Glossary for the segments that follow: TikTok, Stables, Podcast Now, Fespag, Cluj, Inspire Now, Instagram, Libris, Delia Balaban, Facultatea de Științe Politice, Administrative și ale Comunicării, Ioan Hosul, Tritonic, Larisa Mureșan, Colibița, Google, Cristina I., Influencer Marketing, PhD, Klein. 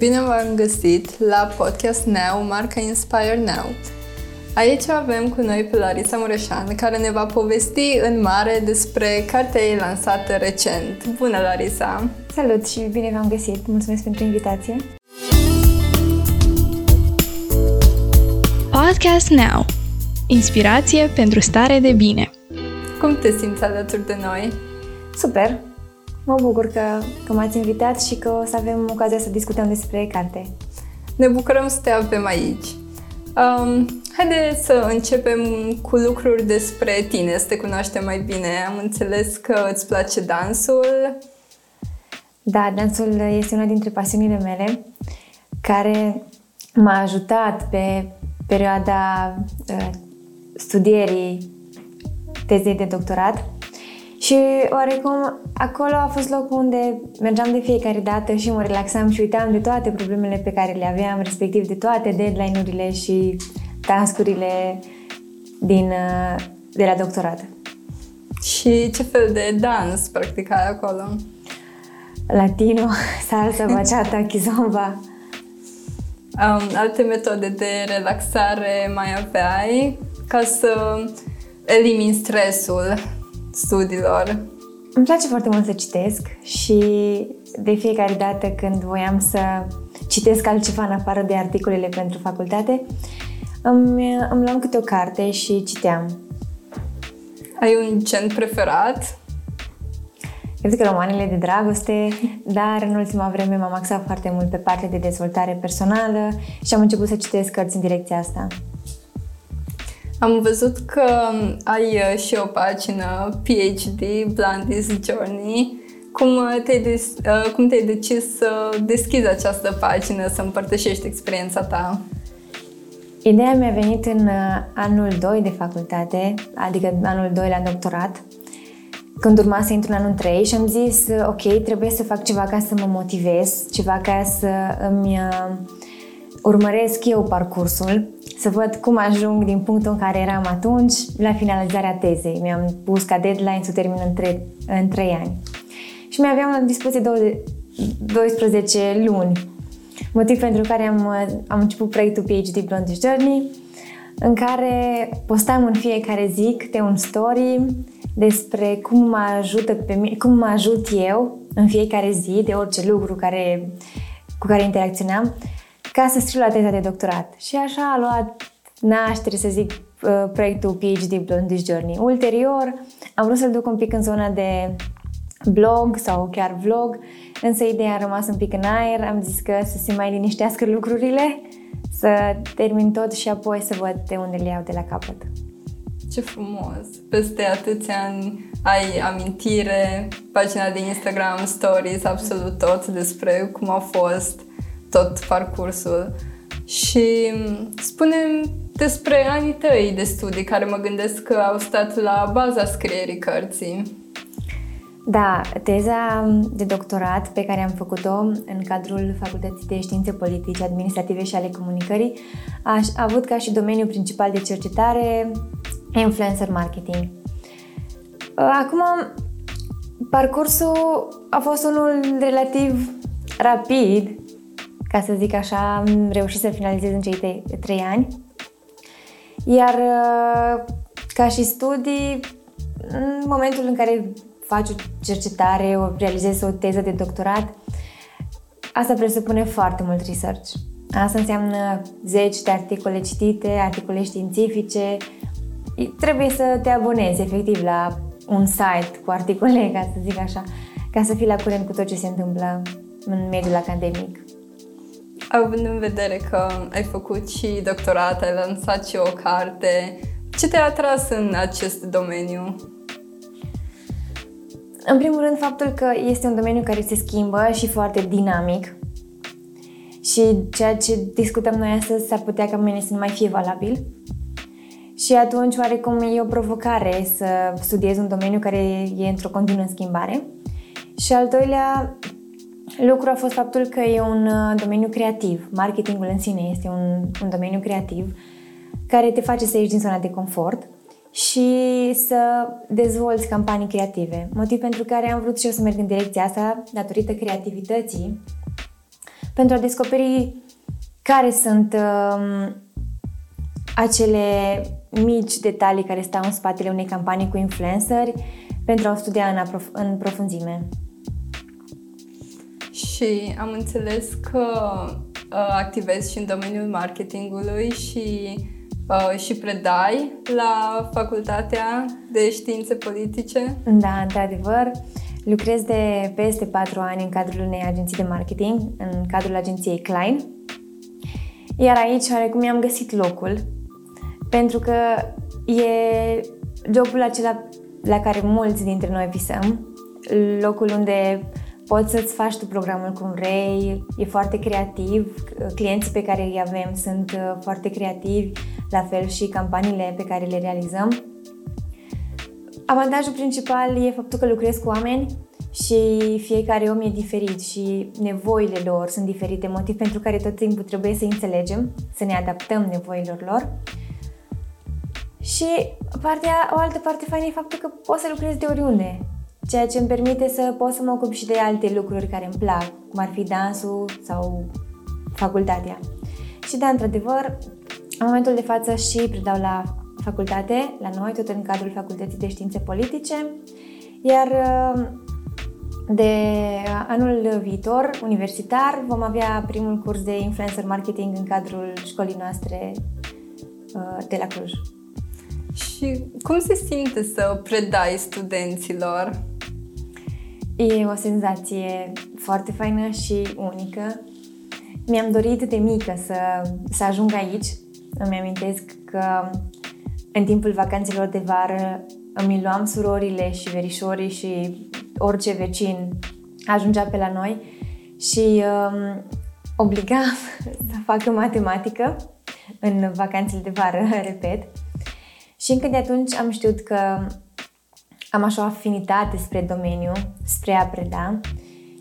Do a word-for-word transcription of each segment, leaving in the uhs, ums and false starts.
Bine v-am găsit la Podcast Now, marca Inspire Now. Aici avem cu noi pe Larisa Mureșan, care ne va povesti în mare despre cartea ei lansată recent. Bună, Larisa! Salut și bine v-am găsit! Mulțumesc pentru invitație! Podcast Now. Inspirație pentru stare de bine. Cum te simți alături de noi? Super! Mă bucur că, că m-ați invitat și că o să avem ocazia să discutăm despre carte. Ne bucurăm să te avem aici. Um, Haideți să începem cu lucruri despre tine, să te cunoaștem mai bine. Am înțeles că îți place dansul. Da, dansul este una dintre pasiunile mele, care m-a ajutat pe perioada uh, studierii tezei de doctorat. Și oarecum acolo a fost locul unde mergeam de fiecare dată și mă relaxam și uitam de toate problemele pe care le aveam, respectiv de toate deadline-urile și task-urile din, de la doctorat. Și ce fel de dans practicai acolo? Latino, salsa, bachata, kizomba. Um, alte metode de relaxare mai aveai ca să elimini stresul studiilor? Îmi place foarte mult să citesc și de fiecare dată când voiam să citesc altceva în afară de articolele pentru facultate, îmi, îmi luam câte o carte și citeam. Ai un gen preferat? Eu zic că romanele de dragoste, dar în ultima vreme m-am axat foarte mult pe partea de dezvoltare personală și am început să citesc cărți în direcția asta. Am văzut că ai și o pagină P H D Blonde's Journey. Cum te-ai, des- cum te-ai decis să deschizi această pagină, să împărtășești experiența ta? Ideea mi-a venit în anul doi de facultate, adică anul doi la doctorat, când urma să intru în anul trei și am zis, ok, trebuie să fac ceva ca să mă motivez, ceva ca să îmi urmăresc eu parcursul, să văd cum ajung din punctul în care eram atunci la finalizarea tezei. Mi-am pus ca deadline să termin în trei, în trei ani. Și mi-aveam la dispoziție douăsprezece luni, motiv pentru care am, am început proiectul P H D Blonde's Journey, în care postam în fiecare zi câte un story despre cum mă ajută pe mine, cum mă ajut eu în fiecare zi de orice lucru care, cu care interacționam, ca să scriu la teza de doctorat. Și așa a luat naștere, să zic, proiectul P H D Blonde's Journey. Ulterior, am vrut să-l duc un pic în zona de blog sau chiar vlog, însă ideea a rămas un pic în aer, am zis că să se mai liniștească lucrurile, să termin tot și apoi să văd de unde le iau de la capăt. Ce frumos! Peste atâția ani ai amintire, pagina de Instagram, stories, absolut tot despre cum a fost tot parcursul. Și spune-mi despre anii tăi de studii, care mă gândesc că au stat la baza scrierii cărții. Da, teza de doctorat pe care am făcut-o în cadrul Facultății de Științe Politice, Administrative și ale Comunicării a avut ca și domeniu principal de cercetare influencer marketing. Acum, parcursul a fost unul relativ rapid, ca să zic așa, am reușit să finalizez în cei trei ani. Iar ca și studii, în momentul în care faci o cercetare, o realizezi o teză de doctorat, asta presupune foarte mult research. Asta înseamnă zeci de articole citite, articole științifice. Trebuie să te abonezi efectiv la un site cu articole, ca să zic așa, ca să fii la curent cu tot ce se întâmplă în mediul academic. Având în vedere că ai făcut și doctorat, ai lansat și o carte, ce te-a atras în acest domeniu? În primul rând, faptul că este un domeniu care se schimbă și foarte dinamic și ceea ce discutăm noi astăzi s-ar putea ca mâine să nu mai fie valabil. Și atunci, oarecum, e o provocare să studiezi un domeniu care e într-o continuă schimbare. Și al doilea lucru a fost faptul că e un domeniu creativ. Marketingul în sine este un, un domeniu creativ care te face să ieși din zona de confort și să dezvolți campanii creative. Motiv pentru care am vrut și eu să merg în direcția asta datorită creativității pentru a descoperi care sunt uh, acele mici detalii care stau în spatele unei campanii cu influenceri, pentru a o studia în, aprof- în profunzime. Și am înțeles că uh, activezi și în domeniul marketingului și, uh, și predai la Facultatea de Științe Politice. Da, într-adevăr. Lucrez de peste patru ani în cadrul unei agenții de marketing, în cadrul agenției Klein. Iar aici, oarecum, mi-am găsit locul, pentru că e jobul acela la care mulți dintre noi visăm, locul unde poți să-ți faci tu programul cum vrei, e foarte creativ, clienții pe care îi avem sunt foarte creativi, la fel și campaniile pe care le realizăm. Avantajul principal e faptul că lucrez cu oameni și fiecare om e diferit și nevoile lor sunt diferite, motiv pentru care tot timpul trebuie să înțelegem, să ne adaptăm nevoilor lor. Și partea, o altă parte faină e faptul că pot să lucrez de oriunde, ceea ce îmi permite să pot să mă ocup și de alte lucruri care îmi plac, cum ar fi dansul sau facultatea. Și da, într-adevăr, în momentul de față și predau la facultate, la noi, tot în cadrul Facultății de Științe Politice, iar de anul viitor, universitar, vom avea primul curs de influencer marketing în cadrul școlii noastre de la Cluj. Și cum se simte să predai studenților? E o senzație foarte faină și unică. Mi-am dorit de mică să, să ajung aici. Îmi amintesc că în timpul vacanțelor de vară îmi luam surorile și verișorii și orice vecin ajungea pe la noi și um, obligam să facă matematică în vacanțele de vară, repet. Și încă de atunci am știut că am așa o afinitate spre domeniu, spre a preda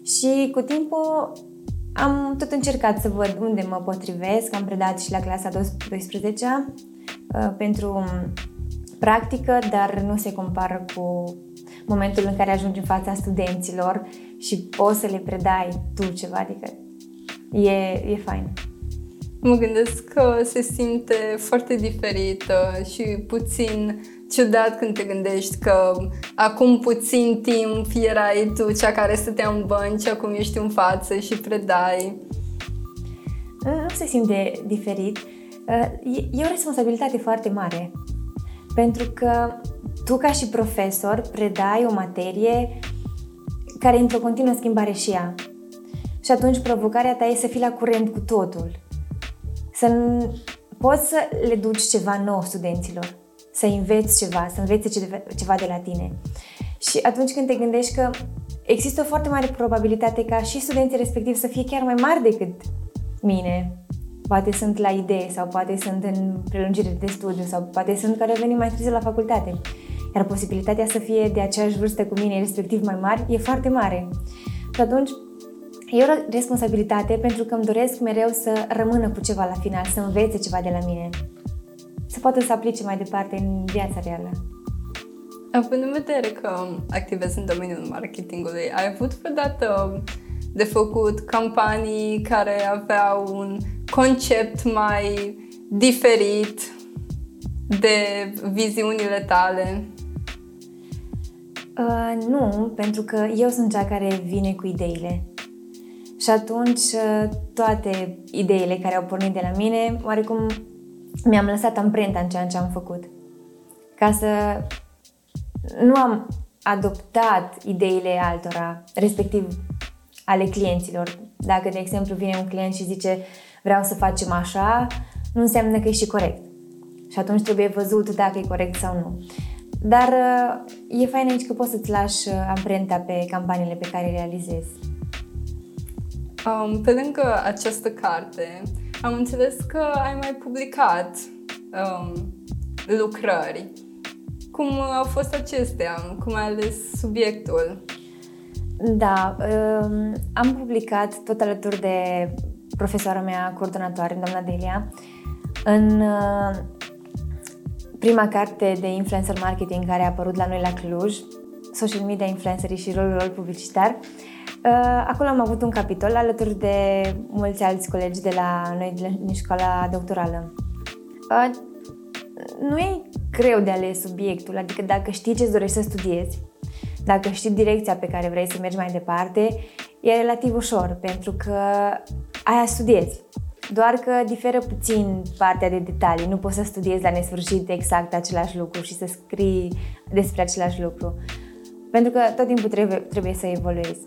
și cu timpul am tot încercat să văd unde mă potrivesc. Am predat și la clasa a douăsprezecea pentru practică, dar nu se compară cu momentul în care ajungi în fața studenților și poți să le predai tu ceva, adică e, e fain. Mă gândesc că se simte foarte diferită și puțin ciudat când te gândești că acum puțin timp erai tu cea care stătea în bănci, acum ești în față și predai. Nu se simte diferit. E o responsabilitate foarte mare, pentru că tu ca și profesor predai o materie care e într-o continuă schimbare și ea. Și atunci provocarea ta e să fii la curent cu totul, să poți să le duci ceva nou studenților, să înveți ceva, să învețe ceva de la tine. Și atunci când te gândești că există o foarte mare probabilitate ca și studenții respectivi să fie chiar mai mari decât mine, poate sunt la idee sau poate sunt în prelungire de studiu sau poate sunt care au venit mai târziu la facultate, iar posibilitatea să fie de aceeași vârstă cu mine, respectiv mai mari, e foarte mare. Și atunci e o responsabilitate, pentru că îmi doresc mereu să rămână cu ceva la final, să învețe ceva de la mine, să poată să aplice mai departe în viața reală. Având în vedere că activezi în domeniul marketingului, ai avut vreodată de făcut campanii care aveau un concept mai diferit de viziunile tale? Uh, nu, pentru că eu sunt cea care vine cu ideile. Și atunci toate ideile care au pornit de la mine, oarecum mi-am lăsat amprenta în ceea ce am făcut. Ca să nu am adoptat ideile altora, respectiv ale clienților. Dacă, de exemplu, vine un client și zice vreau să facem așa, nu înseamnă că e și corect. Și atunci trebuie văzut dacă e corect sau nu. Dar e fain aici că poți să-ți lași amprenta pe campaniile pe care le realizezi. Um, pe lângă această carte, am înțeles că ai mai publicat um, lucrări. Cum au fost acestea? Cum ai ales subiectul? Da, um, am publicat tot alături de profesoara mea coordonatoare, doamna Delia, în uh, prima carte de influencer marketing care a apărut la noi la Cluj, Social Media Influencerii și rolul lor publicitar, Acolo am avut un capitol alături de mulți alți colegi de la noi, din școala doctorală. Nu e greu de ales subiectul, adică dacă știi ce dorești să studiezi, dacă știi direcția pe care vrei să mergi mai departe, e relativ ușor, pentru că aia studiezi. Doar că diferă puțin partea de detalii, nu poți să studiezi la nesfârșit exact același lucru și să scrii despre același lucru, pentru că tot timpul trebuie, trebuie să evoluezi.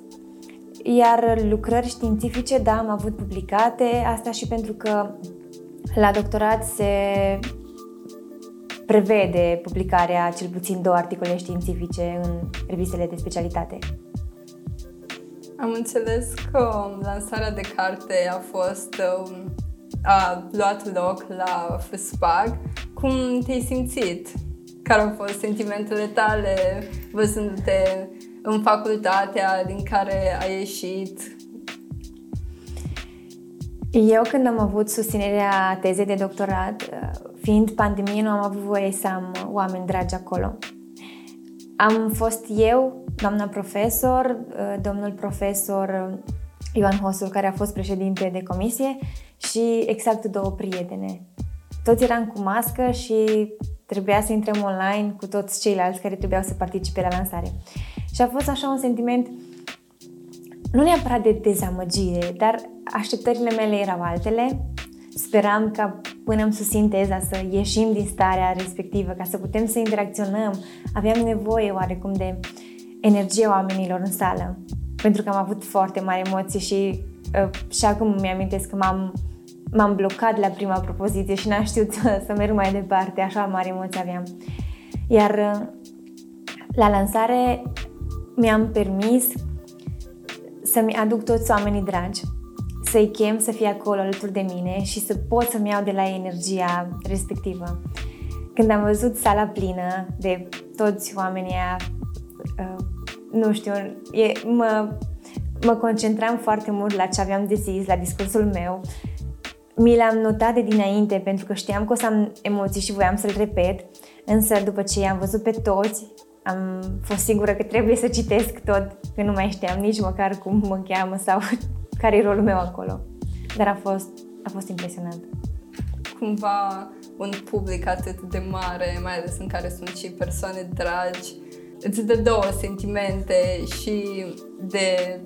Iar lucrări științifice, da, am avut publicate, asta și pentru că la doctorat se prevede publicarea cel puțin două articole științifice în revistele de specialitate. Am înțeles că lansarea de carte a fost a luat loc la Fespag. Cum te-ai simțit? Care au fost sentimentele tale văzându-te în facultatea din care ai ieșit? Eu, când am avut susținerea tezei de doctorat, fiind pandemie, nu am avut voie să am oameni dragi acolo. Am fost eu, doamna profesor, domnul profesor Ioan Hosul, care a fost președinte de comisie, și exact două prietene. Toți eram cu mască și trebuia să intrăm online cu toți ceilalți care trebuiau să participe la lansare. Și a fost așa un sentiment, nu neapărat de dezamăgire, dar așteptările mele erau altele. Speram ca până îmi susțin teza să ieșim din starea respectivă, ca să putem să interacționăm. Aveam nevoie oarecum de energie oamenilor în sală, pentru că am avut foarte mari emoții și uh, și acum îmi amintesc că m-am, m-am blocat la prima propoziție și n-am știut să, să merg mai departe, așa mari emoții aveam. Iar uh, la lansare mi-am permis să-mi aduc toți oamenii dragi, să-i chem să fie acolo alături de mine și să pot să-mi iau de la energia respectivă. Când am văzut sala plină de toți oamenii aia, uh, nu știu, e, mă, mă concentram foarte mult la ce aveam de zis, la discursul meu. Mi l-am notat de dinainte pentru că știam că o să am emoții și voiam să-l repet, însă după ce i-am văzut pe toți, am fost sigură că trebuie să citesc tot, că nu mai știam nici măcar cum mă cheamă sau care e rolul meu acolo. Dar a fost, a fost impresionant. Cumva un public atât de mare, mai ales în care sunt și persoane dragi, îți dă două sentimente și de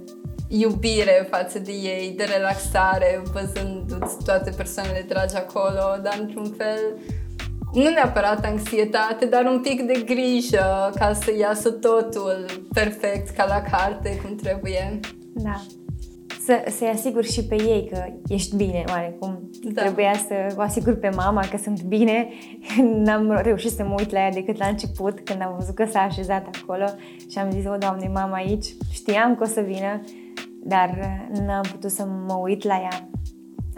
iubire față de ei, de relaxare, văzându-ți toate persoanele dragi acolo, dar într-un fel nu neapărat anxietate, dar un pic de grijă ca să iasă totul perfect ca la carte, cum trebuie. Da. Să, să-i asigur și pe ei că ești bine, oarecum. Da. Trebuia să o asigur pe mama că sunt bine. N-am reușit să mă uit la ea decât la început, când am văzut că s-a așezat acolo și am zis, o, Doamne, mama aici, știam că o să vină, dar n-am putut să mă uit la ea,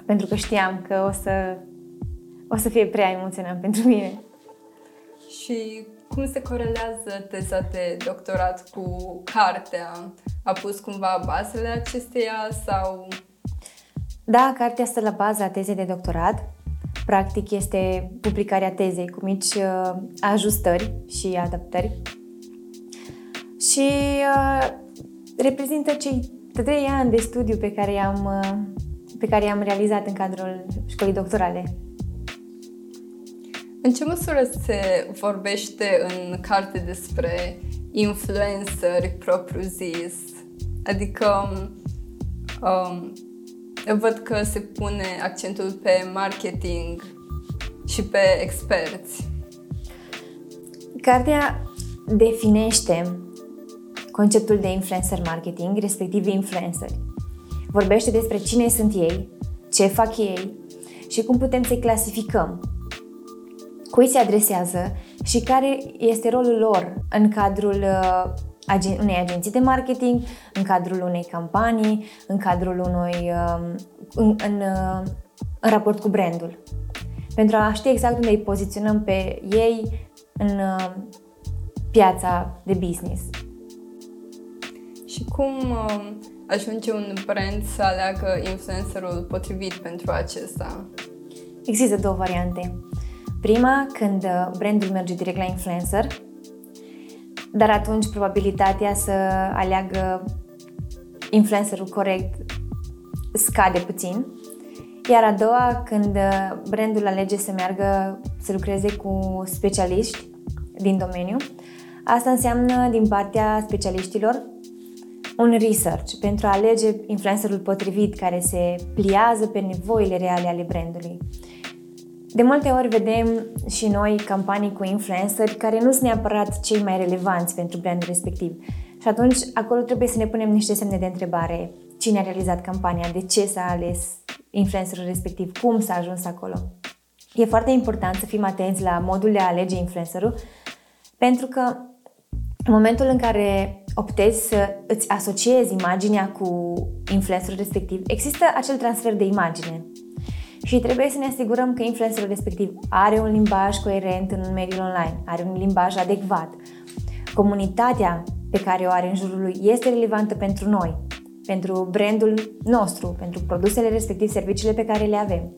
pentru că știam că o să, o să fie prea emoționant pentru mine. Și cum se corelează teza de doctorat cu cartea? A pus cumva bazele acesteia sau? Da, cartea stă la baza tezei de doctorat. Practic este publicarea tezei cu mici uh, ajustări și adaptări. Și uh, reprezintă cei trei ani de studiu pe care i-am, uh, pe care i-am realizat în cadrul școlii doctorale. În ce măsură se vorbește în carte despre influenceri propriu-zis? Adică um, văd că se pune accentul pe marketing și pe experți. Cartea definește conceptul de influencer marketing, respectiv influenceri. Vorbește despre cine sunt ei, ce fac ei și cum putem să-i clasificăm, cui se adresează și care este rolul lor în cadrul uh, unei agenții de marketing, în cadrul unei campanii, în cadrul unui uh, în, în, uh, în raport cu brandul. Pentru a ști exact unde îi poziționăm pe ei în uh, piața de business. Și cum uh, ajunge un brand să aleagă influencerul potrivit pentru acesta? Există două variante. Prima, când brandul merge direct la influencer, dar atunci probabilitatea să aleagă influencerul corect scade puțin. Iar a doua, când brandul alege să meargă să lucreze cu specialiști din domeniu, asta înseamnă din partea specialiștilor un research pentru a alege influencerul potrivit care se pliază pe nevoile reale ale brandului. De multe ori vedem și noi campanii cu influenceri care nu sunt neapărat cei mai relevanți pentru brandul respectiv. Și atunci acolo trebuie să ne punem niște semne de întrebare. Cine a realizat campania? De ce s-a ales influencerul respectiv? Cum s-a ajuns acolo? E foarte important să fim atenți la modul de a alege influencerul, pentru că în momentul în care optezi să îți asociezi imaginea cu influencerul respectiv, există acel transfer de imagine. Și trebuie să ne asigurăm că influencerul respectiv are un limbaj coerent în mediul online, are un limbaj adecvat. Comunitatea pe care o are în jurul lui este relevantă pentru noi, pentru brandul nostru, pentru produsele respectiv, serviciile pe care le avem.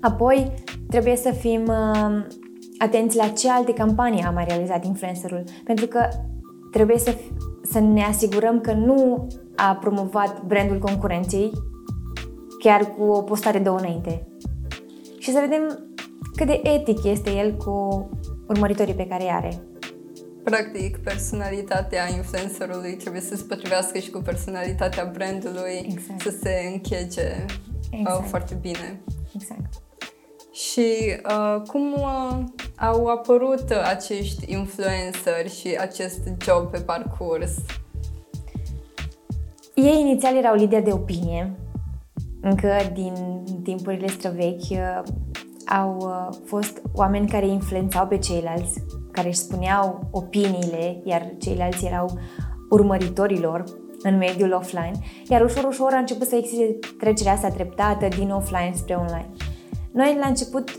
Apoi, trebuie să fim uh, atenți la ce alte campanii a mai realizat influencerul, pentru că trebuie să, să ne asigurăm că nu a promovat brandul concurenței chiar cu o postare două înainte. Și să vedem cât de etic este el cu urmăritorii pe care îi are. Practic, personalitatea influencerului trebuie să se potrivească și cu personalitatea brandului, exact, să se închege exact. foarte bine. Exact. Și uh, cum uh, au apărut acești influenceri și acest job pe parcurs? Ei inițial erau lideri de opinie. Încă din timpurile străvechi uh, au uh, fost oameni care influențau pe ceilalți, care își spuneau opiniile, iar ceilalți erau urmăritorilor în mediul offline, iar ușor, ușor a început să existe trecerea asta treptată din offline spre online. Noi la început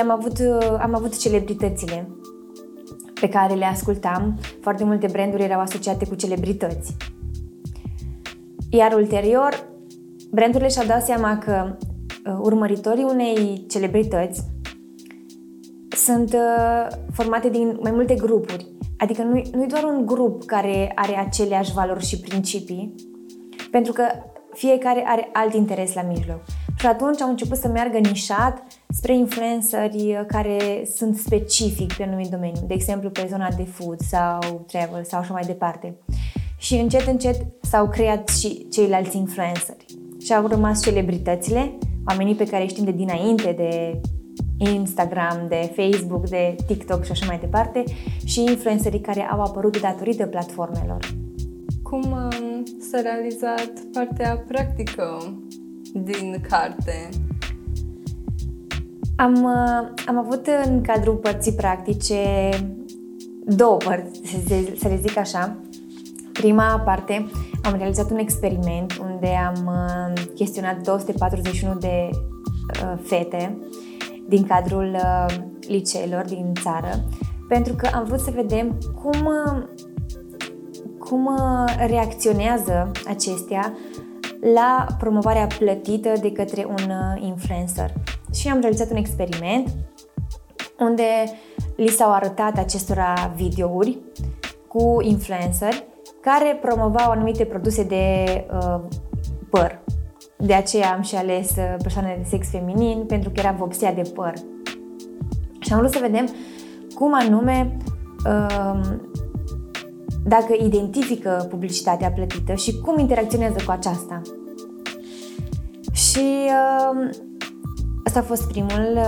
am avut, am avut celebritățile pe care le ascultam, foarte multe branduri erau asociate cu celebrități. Iar ulterior, brandurile și-au dat seama că urmăritorii unei celebrități sunt formate din mai multe grupuri, adică nu-i, nu-i doar un grup care are aceleași valori și principii, pentru că fiecare are alt interes la mijloc. Și atunci au început să meargă nișat spre influenceri care sunt specific pe anumit domeniu, de exemplu pe zona de food sau travel sau așa mai departe. Și încet, încet s-au creat și ceilalți influenceri și au rămas celebritățile, oamenii pe care îi știm de dinainte, de Instagram, de Facebook, de TikTok și așa mai departe, și influencerii care au apărut datorită platformelor. Cum s-a realizat partea practică din carte? Am, am avut în cadrul părții practice două părți, să le zic așa. Prima parte, am realizat un experiment unde am chestionat două sute patruzeci și unu de fete din cadrul liceelor din țară, pentru că am vrut să vedem cum, cum reacționează acestea la promovarea plătită de către un influencer. Și am realizat un experiment unde li s-au arătat acestora videouri cu influenceri care promovau anumite produse de uh, păr. De aceea am și ales persoane de sex feminin, pentru că era vopsea de păr. Și am vrut să vedem cum anume, dacă identifică publicitatea plătită și cum interacționează cu aceasta. Și asta a fost primul,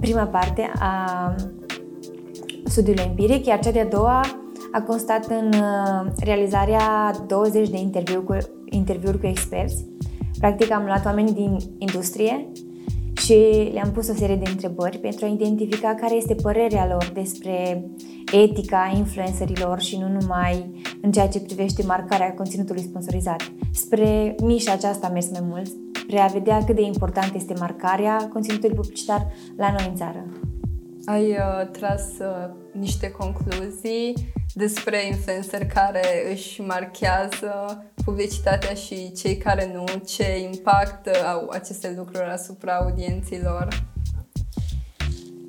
prima parte a studiului empiric, iar cea de-a doua a constat în realizarea douăzeci de interviuri cu, interviuri cu experți. Practic am luat oameni din industrie și le-am pus o serie de întrebări pentru a identifica care este părerea lor despre etica influencerilor și nu numai, în ceea ce privește marcarea conținutului sponsorizat. Spre nișa aceasta am mers mai mult, spre a vedea cât de important este marcarea conținutului publicitar la noi în țară. Ai uh, tras uh, niște concluzii despre influenceri care își marchează publicitatea și cei care nu, ce impact au aceste lucruri asupra audienților?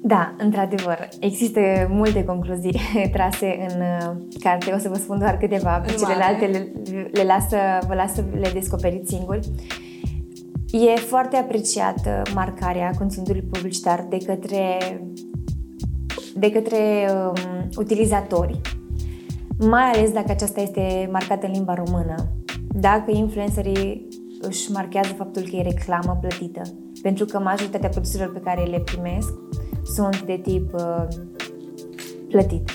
Da, într-adevăr. Există multe concluzii trase în carte. O să vă spun doar câteva, pe celelalte le, le lasă, vă las să le descoperiți singuri. E foarte apreciată marcarea conținutului publicitar de către, de către um, utilizatori, mai ales dacă aceasta este marcată în limba română, dacă influencerii își marchează faptul că e reclamă plătită, pentru că majoritatea produselor pe care le primesc sunt de tip uh, plătit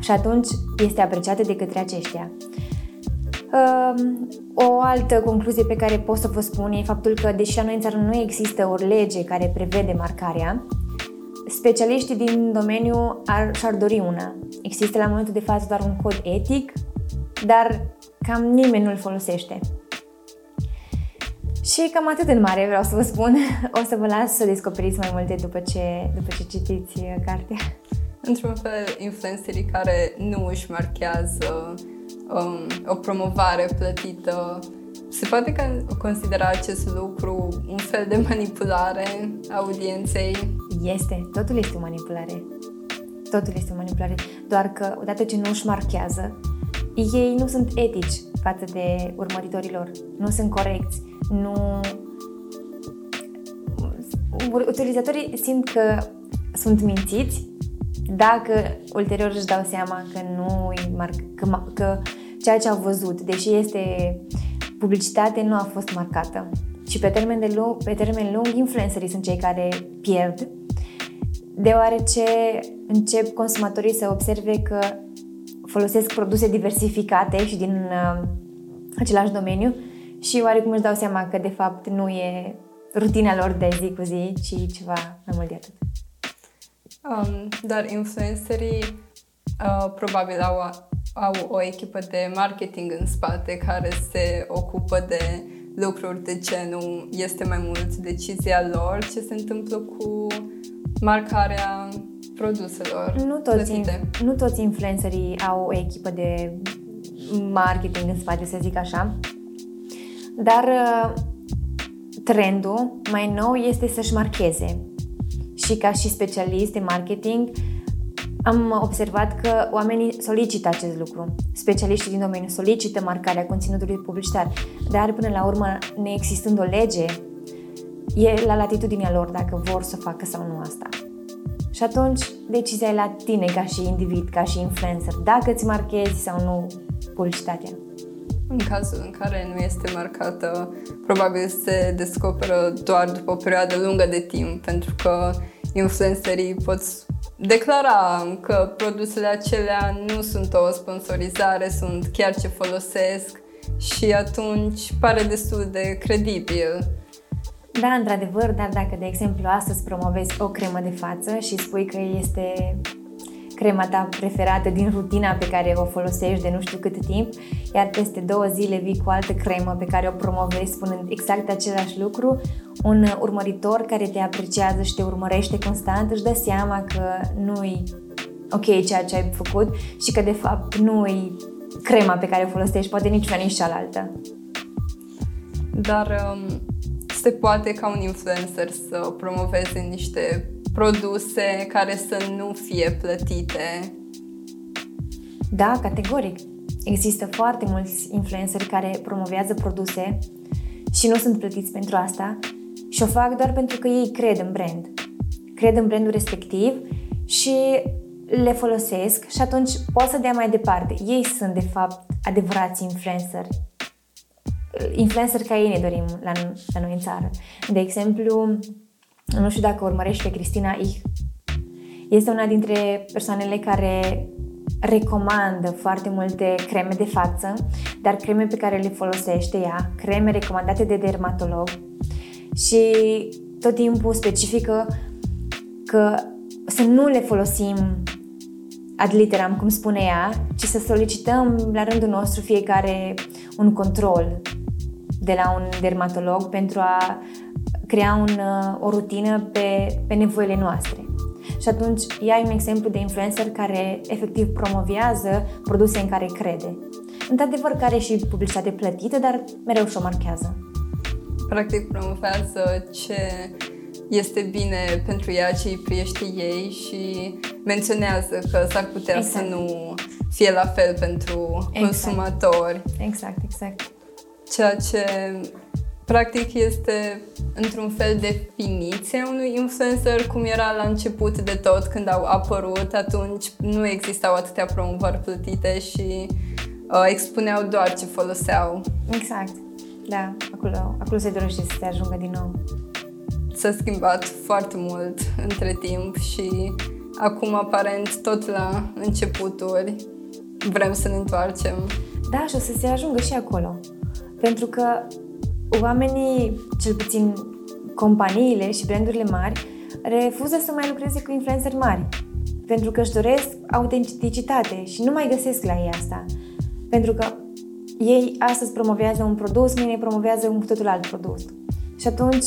și atunci este apreciată de către aceștia. Uh, o altă concluzie pe care pot să vă spun e faptul că, deși la noi în țară nu există o lege care prevede marcarea, specialiștii din domeniu ar, și-ar dori una. Există la momentul de față doar un cod etic, dar cam nimeni nu-l folosește. Și cam atât în mare vreau să vă spun. O să vă las să descoperiți mai multe după ce, după ce citiți cartea. Într-un fel, influencerii care nu își marchează um, o promovare plătită, se poate considera acest lucru un fel de manipulare a audienței? Este. Totul este o manipulare. Totul este o manipulare. Doar că, odată ce nu își marchează, ei nu sunt etici față de urmăritorilor. Nu sunt corecți. Nu... Utilizatorii simt că sunt mințiți dacă ulterior își dau seama că nu marc- că, că ceea ce au văzut, deși este publicitate, nu a fost marcată. Și pe termen, de lung, pe termen lung, influencerii sunt cei care pierd, deoarece încep consumatorii să observe că folosesc produse diversificate și din uh, același domeniu și oarecum își dau seama că de fapt nu e rutina lor de zi cu zi, ci ceva mai mult de atât. Um, dar influencerii uh, probabil au, au o echipă de marketing în spate care se ocupă de lucruri de genul, este mai mult decizia lor ce se întâmplă cu marcarea produselor. Nu toți, nu toți influencerii au o echipă de marketing în spate, să zic așa, dar trendul mai nou este să-și marcheze și ca și specialist de marketing am observat că oamenii solicită acest lucru. Specialiștii din domeniu solicită marcarea conținutului publicitar, dar până la urmă, neexistând o lege, e la latitudinea lor dacă vor să facă sau nu asta. Și atunci, decizia e la tine ca și individ, ca și influencer, dacă îți marchezi sau nu publicitatea. În cazul în care nu este marcată, probabil se descoperă doar după o perioadă lungă de timp, pentru că influencerii pot declara că produsele acelea nu sunt o sponsorizare, sunt chiar ce folosesc și atunci pare destul de credibil. Da, într-adevăr, dar dacă, de exemplu, astăzi promovezi o cremă de față și spui că este crema ta preferată din rutina pe care o folosești de nu știu cât timp, iar peste două zile vii cu altă cremă pe care o promovezi spunând exact același lucru, un urmăritor care te apreciază și te urmărește constant își dă seama că nu-i ok ceea ce ai făcut și că de fapt nu-i crema pe care o folosești, poate nici una, nici cealaltă. Dar um, se poate ca un influencer să promoveze niște produse care să nu fie plătite? Da, categoric. Există foarte mulți influenceri care promovează produse și nu sunt plătiți pentru asta și o fac doar pentru că ei cred în brand. Cred în brandul respectiv și le folosesc și atunci pot să dea mai departe. Ei sunt, de fapt, adevărați influenceri. Influenceri ca ei ne dorim la, la noi în țară. De exemplu, nu știu dacă urmărești pe Cristina I. Este una dintre persoanele care recomandă foarte multe creme de față, dar creme pe care le folosește ea, creme recomandate de dermatolog și tot timpul specifică că să nu le folosim ad literam, cum spune ea, ci să solicităm la rândul nostru fiecare un control de la un dermatolog pentru a crea un, o rutină pe, pe nevoile noastre. Și atunci ea e un exemplu de influencer care efectiv promovează produse în care crede. Într-adevăr, care și publicitate plătită, dar mereu și-o marchează. Practic promovează ce este bine pentru ea ce îi priește ei și menționează că s-ar putea exact. Să nu fie la fel pentru exact. Consumatori. Exact, exact. Ceea ce practic este într-un fel definiția unui influencer, cum era la început de tot, când au apărut, atunci nu existau atâtea promovări plătite și uh, expuneau doar ce foloseau. Exact, da, acolo, acolo se dorește să se ajungă din nou. S-a schimbat foarte mult între timp și acum aparent tot la începuturi vrem să ne întoarcem. Da, și o să se ajungă și acolo, pentru că oamenii, cel puțin companiile și brandurile mari, refuză să mai lucreze cu influenceri mari, pentru că își doresc autenticitate și nu mai găsesc la ei asta. Pentru că ei astăzi promovează un produs, mâine promovează un cu totul alt produs. Și atunci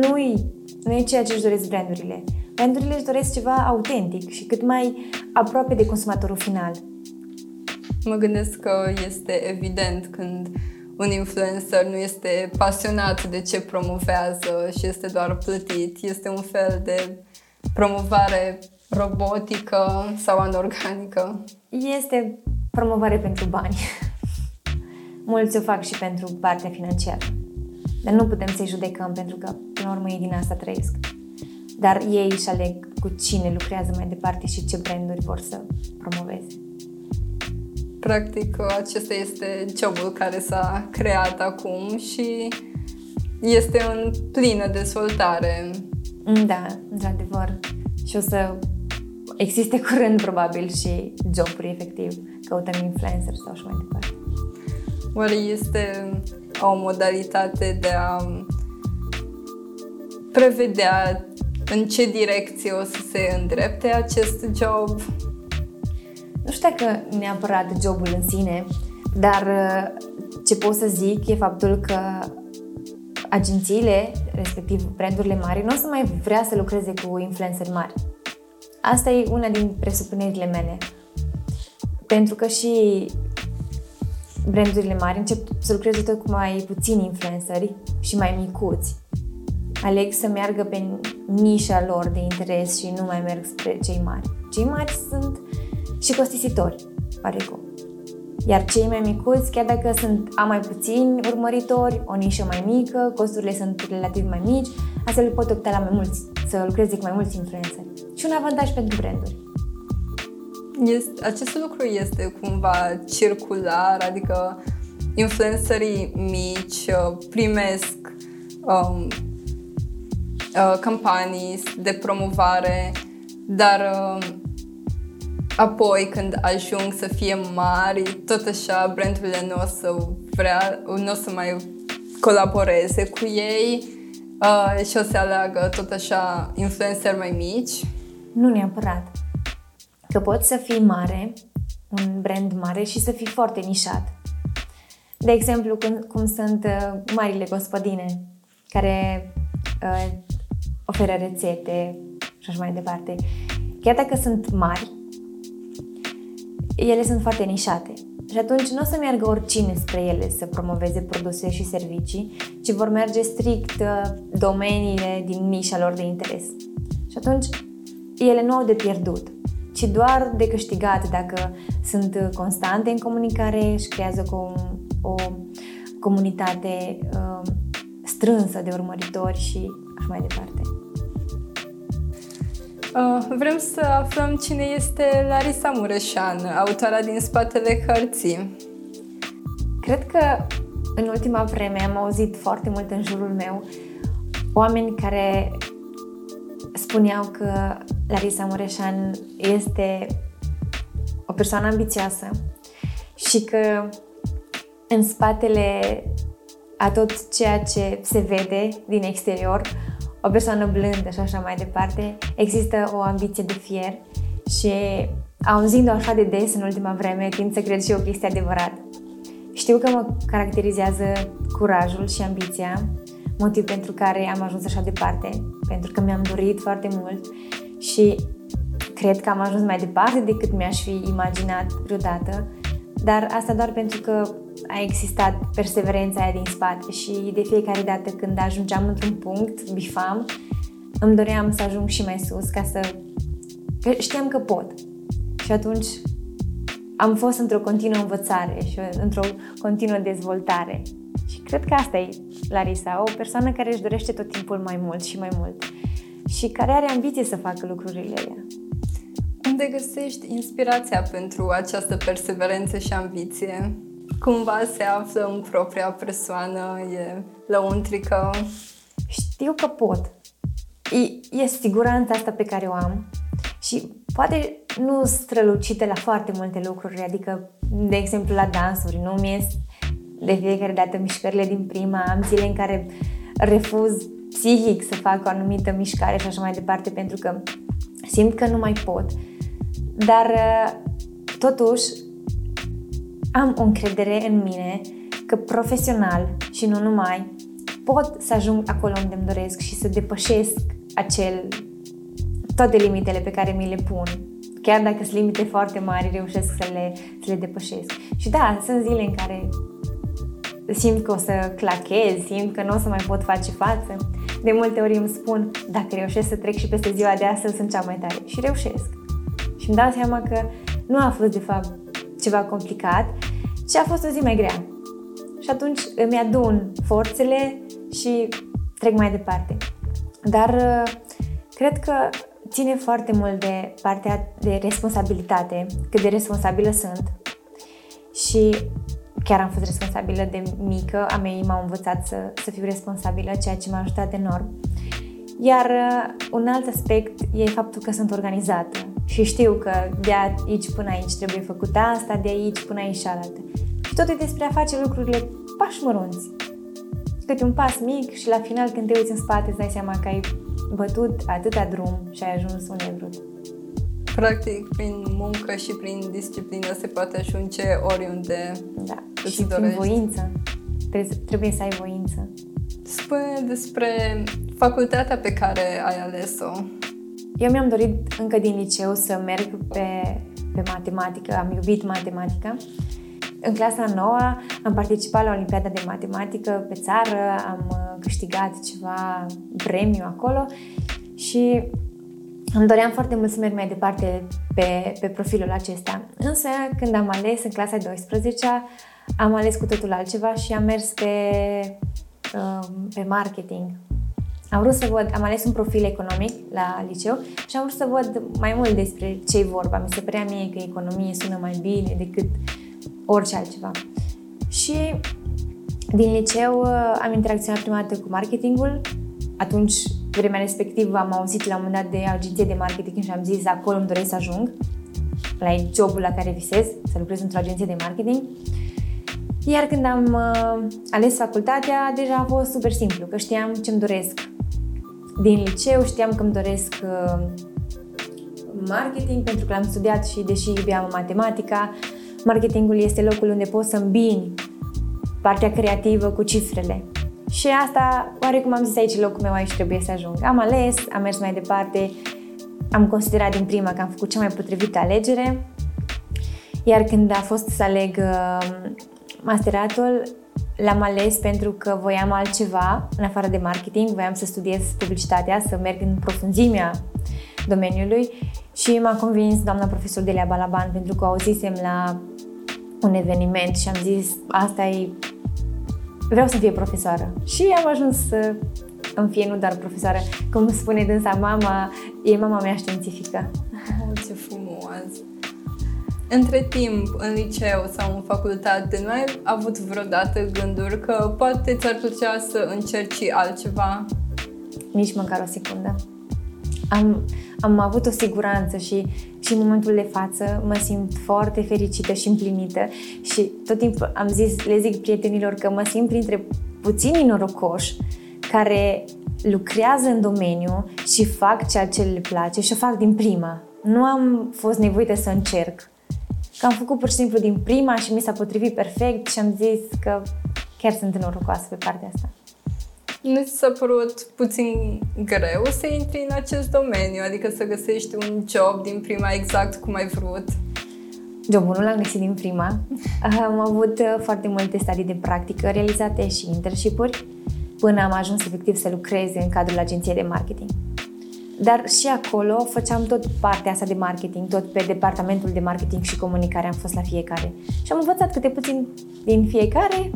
nu-i, nu e ceea ce își doresc brandurile. Brandurile își doresc ceva autentic și cât mai aproape de consumatorul final. Mă gândesc că este evident când un influencer nu este pasionat de ce promovează și este doar plătit. Este un fel de promovare robotică sau anorganică. Este promovare pentru bani. Mulți o fac și pentru partea financiară. Dar nu putem să-i judecăm, pentru că, până la urmă, ei din asta trăiesc. Dar ei își aleg cu cine lucrează mai departe și ce branduri vor să promoveze. Practic, acesta este job-ul care s-a creat acum și este în plină dezvoltare. Da, într-adevăr. Și o să existe curând, probabil, și job-uri, efectiv. Căutăm influenceri sau și mai departe. Oare este o modalitate de a prevedea în ce direcție o să se îndrepte acest job? Nu știu dacă neapărat jobul în sine, dar ce pot să zic e faptul că agențiile, respectiv brandurile mari, nu o să mai vrea să lucreze cu influenceri mari. Asta e una din presupunerile mele. Pentru că și brandurile mari încep să lucreze tot cu mai puțini influenceri și mai micuți. Aleg să meargă pe nișa lor de interes și nu mai merg spre cei mari. Cei mari sunt și costisitori, parecum. Iar cei mai micuți, chiar dacă sunt a mai puțini urmăritori, o nișă mai mică, costurile sunt relativ mai mici, astfel le pot opta la mai mulți, să lucreze cu mai mulți influenceri. Și un avantaj pentru branduri. Este, acest lucru este cumva circular, adică influencerii mici primesc um, uh, campanii de promovare, dar um, apoi, când ajung să fie mari, tot așa, brandurile nu o să vrea, nu o să mai colaboreze cu ei uh, și o să aleagă tot așa influenceri mai mici? Nu neapărat. Că poți să fii mare, un brand mare, și să fii foarte nișat. De exemplu, cum, cum sunt uh, marile gospodine care uh, oferă rețete și așa mai departe. Chiar dacă sunt mari, ele sunt foarte nișate și atunci nu o să meargă oricine spre ele să promoveze produse și servicii, ci vor merge strict domeniile din nișa lor de interes. Și atunci ele nu au de pierdut, ci doar de câștigat dacă sunt constante în comunicare și creează o, o comunitate uh, strânsă de urmăritori și așa mai departe. Vrem să aflăm cine este Larisa Mureșan, autoarea din spatele cărții. Cred că în ultima vreme am auzit foarte mult în jurul meu oameni care spuneau că Larisa Mureșan este o persoană ambițioasă și că în spatele a tot ceea ce se vede din exterior, o persoană blândă și așa mai departe, există o ambiție de fier și, auzind-o așa de des în ultima vreme, tind să cred și eu că este adevărat. Știu că mă caracterizează curajul și ambiția, motiv pentru care am ajuns așa departe, pentru că mi-am dorit foarte mult și cred că am ajuns mai departe decât mi-aș fi imaginat vreodată, dar asta doar pentru că a existat perseverența aia din spate și de fiecare dată când ajungeam într-un punct, bifam, îmi doream să ajung și mai sus ca să... că știam că pot. Și atunci am fost într-o continuă învățare și într-o continuă dezvoltare. Și cred că asta e Larisa, o persoană care își dorește tot timpul mai mult și mai mult și care are ambiție să facă lucrurile alea. Unde găsești inspirația pentru această perseverență și ambiție? Cumva se află în propria persoană, e lăuntrică? Știu că pot. E, e siguranța asta pe care o am și poate nu strălucite la foarte multe lucruri, adică, de exemplu, la dansuri, nu mi-e de fiecare dată mișcările din prima, am zile în care refuz psihic să fac o anumită mișcare și așa mai departe pentru că simt că nu mai pot, dar totuși am o încredere în mine că profesional și nu numai pot să ajung acolo unde îmi doresc și să depășesc acel, toate limitele pe care mi le pun. Chiar dacă sunt limite foarte mari, reușesc să le, să le depășesc. Și da, sunt zile în care simt că o să clachez, simt că nu o să mai pot face față. De multe ori îmi spun, dacă reușesc să trec și peste ziua de astăzi, sunt cea mai tare. Și reușesc. Și îmi dau seama că nu a fost, de fapt, ceva complicat, ci a fost o zi mai grea. Și atunci îmi adun forțele și trec mai departe. Dar cred că ține foarte mult de partea de responsabilitate, cât de responsabilă sunt. Și chiar am fost responsabilă de mică, a mei m-au învățat să, să fiu responsabilă, ceea ce m-a ajutat enorm. Iar un alt aspect e faptul că sunt organizată și știu că de aici până aici trebuie făcută asta, de aici până aici cealaltă. Și tot e despre a face lucrurile pași mărunți, câte un pas mic și la final când te uiți în spate îți dai seama că ai bătut atâta drum și ai ajuns unde ai vrut. Practic, prin muncă și prin disciplină se poate ajunge oriunde da. Îți și dorești. Prin voință. Trebuie să ai voință. Spune despre facultatea pe care ai ales-o. Eu mi-am dorit încă din liceu să merg pe, pe matematică. Am iubit matematica. În clasa a noua am participat la Olimpiada de Matematică pe țară, am câștigat ceva premiu acolo și îmi doream foarte mult să merg mai departe pe, pe profilul acesta. Însă, când am ales în clasa a douăsprezecea, am ales cu totul altceva și am mers pe, pe marketing. Am vrut să văd, am ales un profil economic la liceu și am vrut să văd mai mult despre ce-i vorba. Mi se părea mie că economie sună mai bine decât orice altceva. Și din liceu am interacționat prima dată cu marketingul. Atunci, vremea respectivă, am auzit la un moment dat de agenție de marketing și am zis acolo îmi doresc să ajung, la jobul la care visez, să lucrez într-o agenție de marketing. Iar când am uh, ales facultatea, deja a fost super simplu, că știam ce-mi doresc din liceu, știam că îmi doresc uh, marketing, pentru că l-am studiat și deși iubeam matematica, marketingul este locul unde poți să îmbini partea creativă cu cifrele. Și asta, oarecum am zis aici, locul meu aici trebuie să ajung. Am ales, am mers mai departe, am considerat din prima că am făcut cea mai potrivită alegere. Iar când a fost să aleg masteratul, l-am ales pentru că voiam altceva, în afară de marketing, voiam să studiez publicitatea, să merg în profunzimea domeniului și m-a convins doamna profesor Delia Balaban pentru că o auzisem la un eveniment și am zis, asta e... Vreau să fie profesoară și am ajuns să îmi fie nu doar profesoară, cum spune dânsa mama, e mama mea științifică. Oh, ce frumos! Între timp, în liceu sau în facultate, nu ai avut vreodată gânduri că poate ți-ar plăcea să încerci altceva? Nici măcar o secundă. Am, am avut o siguranță și, și în momentul de față mă simt foarte fericită și împlinită și tot timpul am zis, le zic prietenilor că mă simt printre puținii norocoși care lucrează în domeniu și fac ceea ce le place și o fac din prima. Nu am fost nevoită să încerc. Că am făcut pur și simplu din prima și mi s-a potrivit perfect și am zis că chiar sunt norocoasă pe partea asta. Nu ți s-a părut puțin greu să intri în acest domeniu, adică să găsești un job din prima exact cum ai vrut? Jobul nu l-am găsit din prima. Am avut foarte multe stadii de practică realizate și internship-uri până am ajuns efectiv să lucrez în cadrul agenției de marketing. Dar și acolo făceam tot partea asta de marketing, tot pe departamentul de marketing și comunicare am fost la fiecare. Și am învățat câte puțin din fiecare,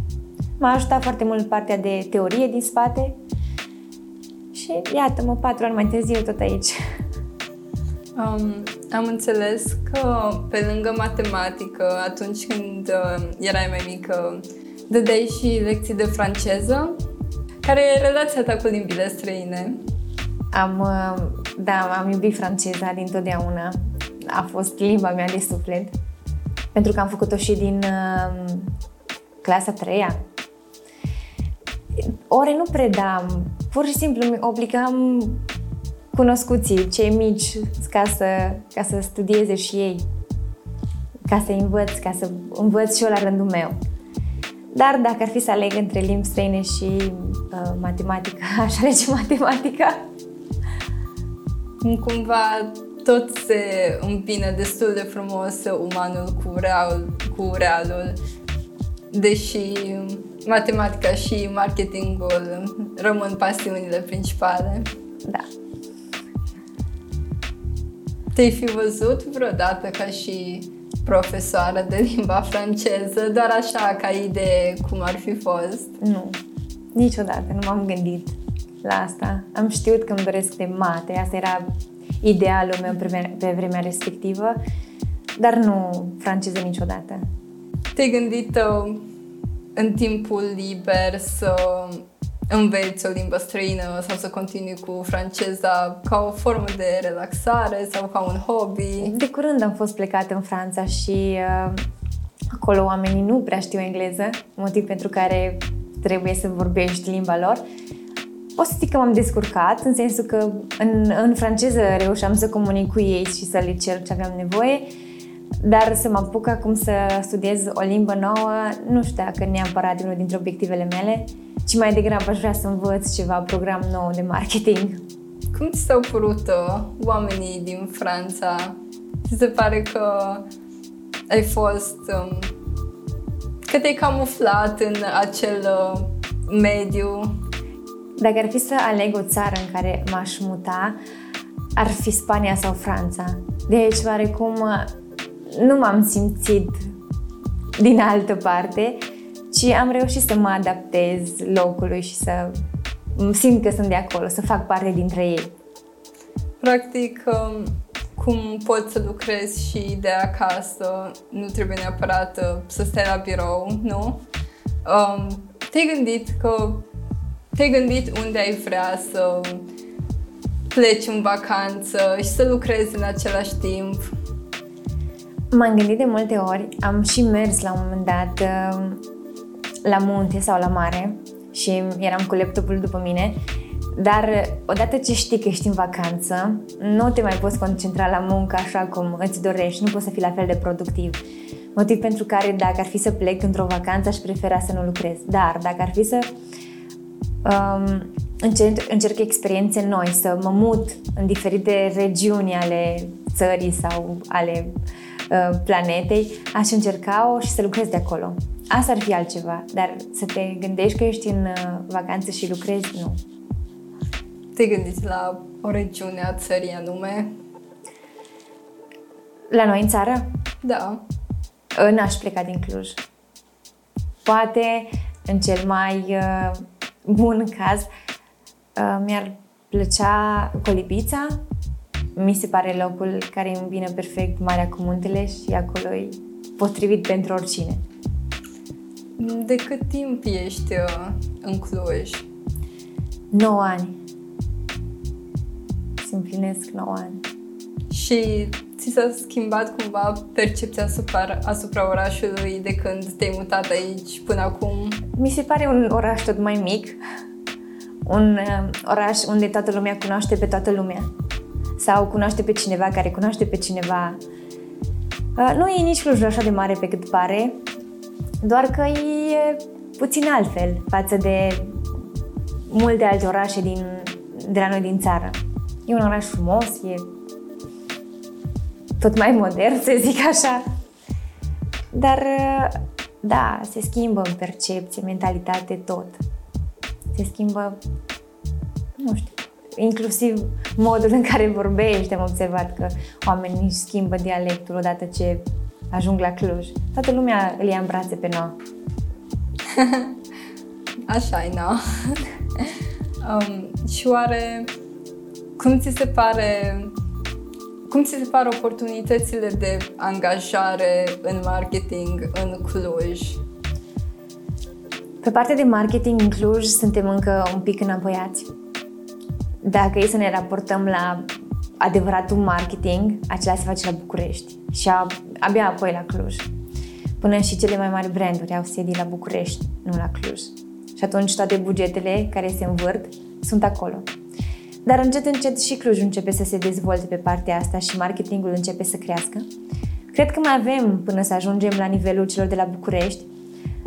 m-a ajutat foarte mult partea de teorie din spate și iată-mă, patru ani mai târziu tot aici. Um, am înțeles că pe lângă matematică, atunci când uh, erai mai mică, dădeai și lecții de franceză. Care e relația ta cu limbile străine? Am, da, am iubit franceza dintotdeauna. A fost limba mea de suflet. Pentru că am făcut-o și din uh, clasa treia. Ore nu predam, pur și simplu îmi obligam cunoscuții, cei mici, ca să, ca să studieze și ei, ca să învăț, ca să învăț și eu la rândul meu. Dar dacă ar fi să aleg între limbi străine și uh, matematică, aș alege matematica. Cumva tot se împină destul de frumos umanul cu, real, cu realul, deși matematica și marketingul rămân pasiunile principale. Da. Te-ai fi văzut vreodată ca și profesoară de limba franceză, doar așa, ca idee, cum ar fi fost? Nu, niciodată, nu m-am gândit la asta. Am știut că îmi doresc de mate, asta era idealul meu pe vremea respectivă, dar nu franceză niciodată. Te-ai gândit în timpul liber să înveți o limbă străină sau să continui cu franceza ca o formă de relaxare sau ca un hobby? De curând am fost plecată în Franța și uh, acolo oamenii nu prea știu engleză, motiv pentru care trebuie să vorbești limba lor. Pot să zic că m-am descurcat, în sensul că în, în franceză reușeam să comunic cu ei și să le cer ce aveam nevoie, dar să mă apuc acum să studiez o limbă nouă, nu știu dacă neapărat unul dintre obiectivele mele, ci mai degrabă aș vrea să învăț ceva program nou de marketing. Cum ți s-au părut oamenii din Franța? Ți se pare că ai fost... că te-ai camuflat în acel mediu? Dacă ar fi să aleg o țară în care m-aș muta, ar fi Spania sau Franța. Deci, oarecum, nu m-am simțit din altă parte, ci am reușit să mă adaptez locului și să simt că sunt de acolo, să fac parte dintre ei. Practic, cum poți să lucrezi și de acasă, nu trebuie neapărat să stai la birou, nu? Te-ai gândit că te-ai gândit unde ai vrea să pleci în vacanță și să lucrezi în același timp? M-am gândit de multe ori, am și mers la un moment dat la munte sau la mare și eram cu laptopul după mine, dar odată ce știi că ești în vacanță, nu te mai poți concentra la muncă așa cum îți dorești, nu poți să fii la fel de productiv. Motiv pentru care dacă ar fi să plec într-o vacanță, aș prefera să nu lucrez, dar dacă ar fi să um, încerc, încerc experiențe noi, să mă mut în diferite regiuni ale țării sau ale uh, planetei, aș încerca-o și să lucrez de acolo. Asta ar fi altceva, dar să te gândești că ești în vacanță și lucrezi, nu. Te gândiți la o regiune a țării anume? La noi în țară? Da. N-aș pleca din Cluj. Poate, în cel mai uh, bun caz, uh, mi-ar plăcea Colibița. Mi se pare locul care îmi vine perfect, Marea cu muntele, și acolo e potrivit pentru oricine. De cât timp ești în Cluj? nouă ani. Se împlinesc nouă ani. Și ți s-a schimbat cumva percepția asupra, asupra orașului de când te-ai mutat aici până acum? Mi se pare un oraș tot mai mic. Un oraș unde toată lumea cunoaște pe toată lumea. Sau cunoaște pe cineva care cunoaște pe cineva. Nu e nici Clujul așa de mare pe cât pare. Doar că e puțin altfel față de multe alte orașe din, de la noi din țară. E un oraș frumos, e tot mai modern, să zic așa. Dar, da, se schimbă în percepție, mentalitate, tot. Se schimbă, nu știu, inclusiv modul în care vorbești. Am observat că oamenii își schimbă dialectul odată ce ajung la Cluj. Toată lumea îl ia în brațe pe noi. Așa-i, na. Um, și oare, cum ți se pare... Cum ți se par oportunitățile de angajare în marketing în Cluj? Pe partea de marketing în Cluj suntem încă un pic înapoiați. Dacă e să ne raportăm la adevăratul marketing, acela se face la București și abia apoi la Cluj. Până și cele mai mari branduri au sedii la București, nu la Cluj. Și atunci toate bugetele care se învârt sunt acolo. Dar încet, încet și Clujul începe să se dezvolte pe partea asta și marketingul începe să crească. Cred că mai avem până să ajungem la nivelul celor de la București,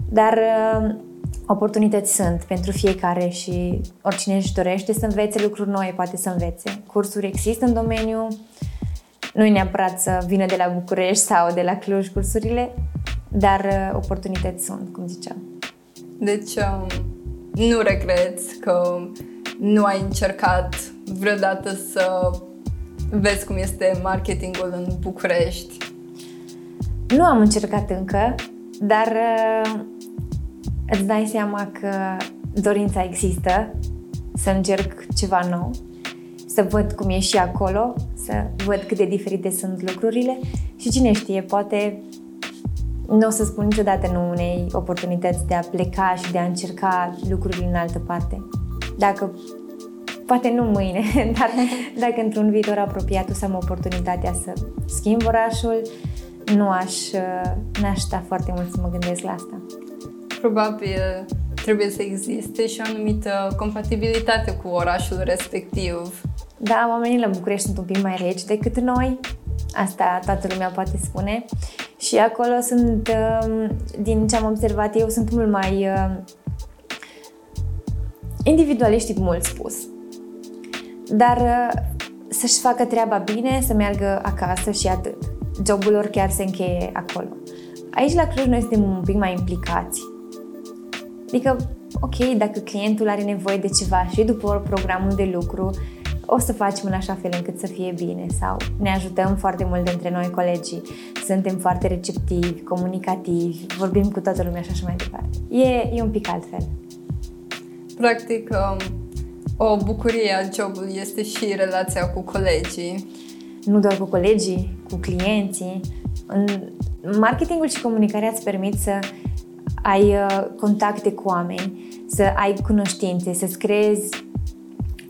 dar uh, oportunități sunt pentru fiecare și oricine își dorește să învețe lucruri noi, poate să învețe. Cursuri există în domeniu, nu e neapărat să vină de la București sau de la Cluj cursurile, dar uh, oportunități sunt, cum ziceam. Deci um, nu regret că... Nu ai încercat vreodată să vezi cum este marketingul în București? Nu am încercat încă, dar îți dai seama că dorința există să încerc ceva nou, să văd cum e și acolo, să văd cât de diferite sunt lucrurile și cine știe, poate nu o să spun niciodată nu unei oportunități de a pleca și de a încerca lucrurile în altă parte. Dacă, poate nu mâine, dar dacă într-un viitor apropiat o să am oportunitatea să schimb orașul, nu aș, n-aș sta foarte mult să mă gândesc la asta. Probabil trebuie să existe și o anumită compatibilitate cu orașul respectiv. Da, oamenii la București sunt un pic mai reci decât noi, asta toată lumea poate spune. Și acolo sunt, din ce am observat eu, sunt mult mai... individualiști, mult spus, dar să-și facă treaba bine, să meargă acasă și atât. Jobul lor chiar se încheie acolo. Aici la Cluj noi suntem un pic mai implicați. Adică, ok, dacă clientul are nevoie de ceva și după programul de lucru, o să facem în așa fel încât să fie bine sau ne ajutăm foarte mult dintre noi colegii, suntem foarte receptivi, comunicativi, vorbim cu toată lumea și așa mai departe. E, e un pic altfel. Practic, o bucurie a jobului este și relația cu colegii. Nu doar cu colegii, cu clienții. Marketingul și comunicarea îți permit să ai contacte cu oameni, să ai cunoștințe, să-ți creezi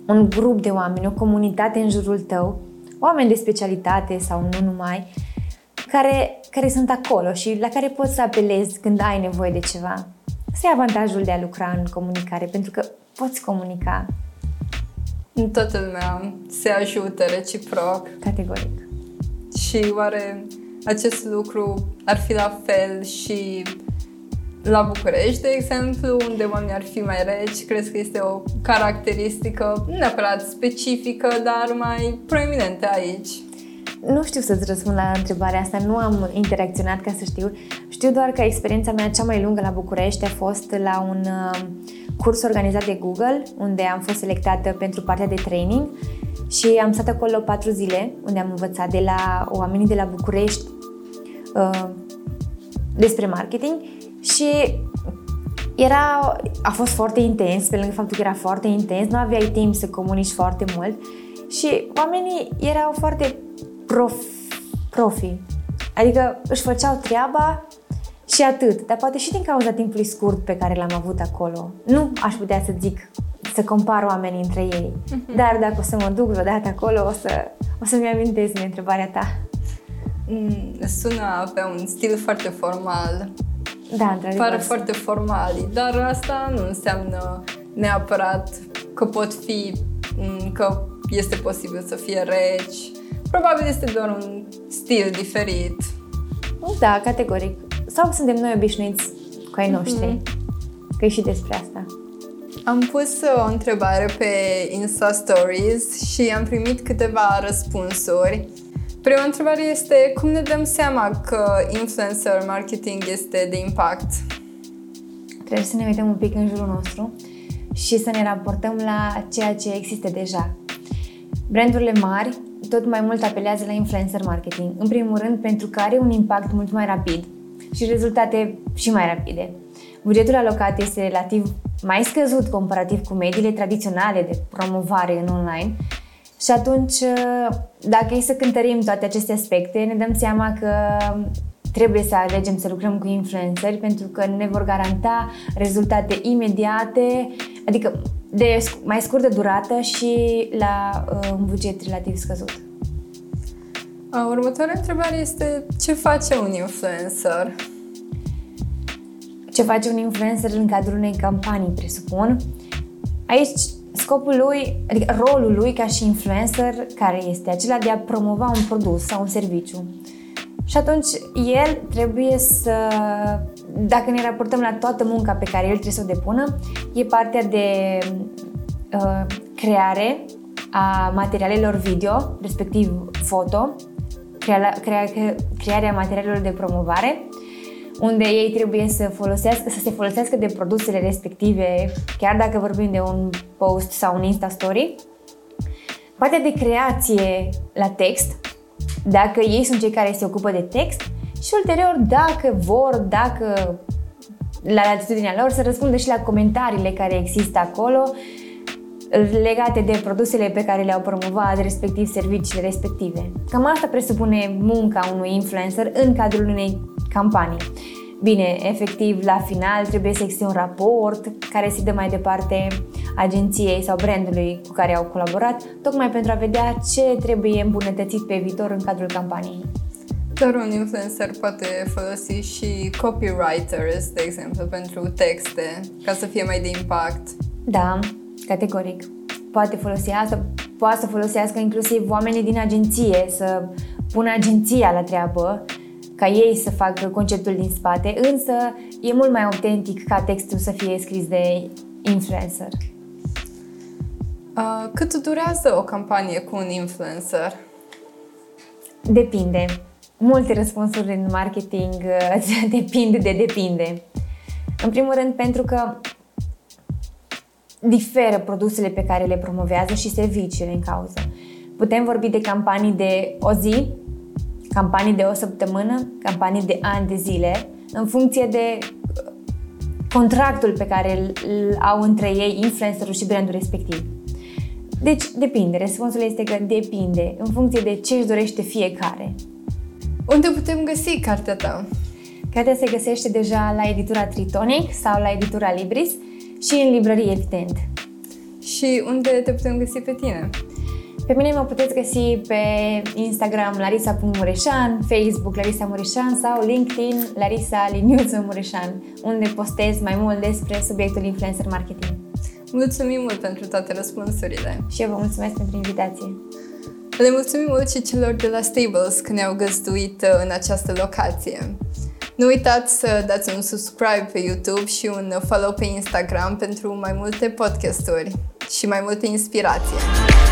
un grup de oameni, o comunitate în jurul tău, oameni de specialitate sau nu numai, care, care sunt acolo și la care poți să apelezi când ai nevoie de ceva. Asta e avantajul de a lucra în comunicare, pentru că poți comunica. Toată lumea se ajută reciproc. Categoric. Și oare acest lucru ar fi la fel și la București, de exemplu, unde oamenii ar fi mai reci? Crezi că este o caracteristică nu neapărat specifică, dar mai proeminentă aici? Nu știu să-ți răspund la întrebarea asta, nu am interacționat ca să știu. Știu doar că experiența mea cea mai lungă la București a fost la un curs organizat de Google, unde am fost selectată pentru partea de training și am stat acolo patru zile, unde am învățat de la oamenii de la București uh, despre marketing și era, a fost foarte intens, pe lângă faptul că era foarte intens, nu aveai timp să comunici foarte mult și oamenii erau foarte profi, profi. Adică își făceau treaba și atât, dar poate și din cauza timpului scurt pe care l-am avut acolo. Nu aș putea să zic, să compar oamenii între ei, uh-huh. Dar dacă o să mă duc vreodată acolo, o, să, o să-mi amintesc de întrebarea ta. Mm, sună pe un stil foarte formal. Da, într-adevăr. Pare foarte formal, dar asta nu înseamnă neapărat că pot fi, că este posibil să fie reci. Probabil este doar un stil diferit. Da, categoric. Sau suntem noi obișnuiți cu ai noștri. Mm-hmm. Că e și despre asta. Am pus o întrebare pe Insta Stories și am primit câteva răspunsuri. Prima întrebare este, cum ne dăm seama că influencer marketing este de impact? Trebuie să ne uităm un pic în jurul nostru și să ne raportăm la ceea ce există deja. Brandurile mari tot mai mult apelează la influencer marketing, în primul rând pentru că are un impact mult mai rapid și rezultate și mai rapide. Bugetul alocat este relativ mai scăzut comparativ cu mediile tradiționale de promovare în online și atunci, dacă e să cântărim toate aceste aspecte, ne dăm seama că trebuie să alegem să lucrăm cu influenceri pentru că ne vor garanta rezultate imediate, adică de mai scurtă durată și la un buget relativ scăzut. Următoarea întrebare este, ce face un influencer? Ce face un influencer în cadrul unei campanii, presupun. Aici, scopul lui, adică rolul lui ca și influencer, care este acela de a promova un produs sau un serviciu. Și atunci el trebuie să, dacă ne raportăm la toată munca pe care el trebuie să o depună, e partea de uh, creare a materialelor video, respectiv foto, crea, crea, crearea materialelor de promovare, unde ei trebuie să, folosească, să se folosească de produsele respective, chiar dacă vorbim de un post sau un Insta Story. Partea de creație la text, dacă ei sunt cei care se ocupă de text și ulterior, dacă vor, dacă la latitudinea lor, să răspundă și la comentariile care există acolo legate de produsele pe care le-au promovat, respectiv serviciile respective. Cam asta presupune munca unui influencer în cadrul unei campanii. Bine, efectiv, la final trebuie să existe un raport care se dă mai departe agenției sau brandului cu care au colaborat, tocmai pentru a vedea ce trebuie îmbunătățit pe viitor în cadrul campaniei. Dar un influencer poate folosi și copywriters, de exemplu, pentru texte, ca să fie mai de impact. Da, categoric. Poate folosi asta, poate să folosească inclusiv oamenii din agenție, să pună agenția la treabă, ca ei să facă conceptul din spate, însă e mult mai autentic ca textul să fie scris de influencer. Cât durează o campanie cu un influencer? Depinde. Multe răspunsuri în marketing depinde de depinde. În primul rând pentru că diferă produsele pe care le promovează și serviciile în cauză. Putem vorbi de campanii de o zi, campanii de o săptămână, campanii de ani de zile, în funcție de contractul pe care îl au între ei influencerul și brandul respectiv. Deci, depinde. Răspunsul este că depinde, în funcție de ce își dorește fiecare. Unde putem găsi cartea ta? Cartea se găsește deja la editura Tritonic sau la editura Libris și în librărie, evident. Și unde te putem găsi pe tine? Pe mine mă puteți găsi pe Instagram larisa punct mureșan, Facebook Larisa Mureșan sau LinkedIn Larisa Liniuță Mureșan, unde postez mai mult despre subiectul influencer marketing. Mulțumim mult pentru toate răspunsurile. Și eu vă mulțumesc pentru invitație. Le mulțumim mult și celor de la Stables că ne-au găzduit în această locație. Nu uitați să dați un subscribe pe YouTube și un follow pe Instagram pentru mai multe podcasturi și mai multe inspirație.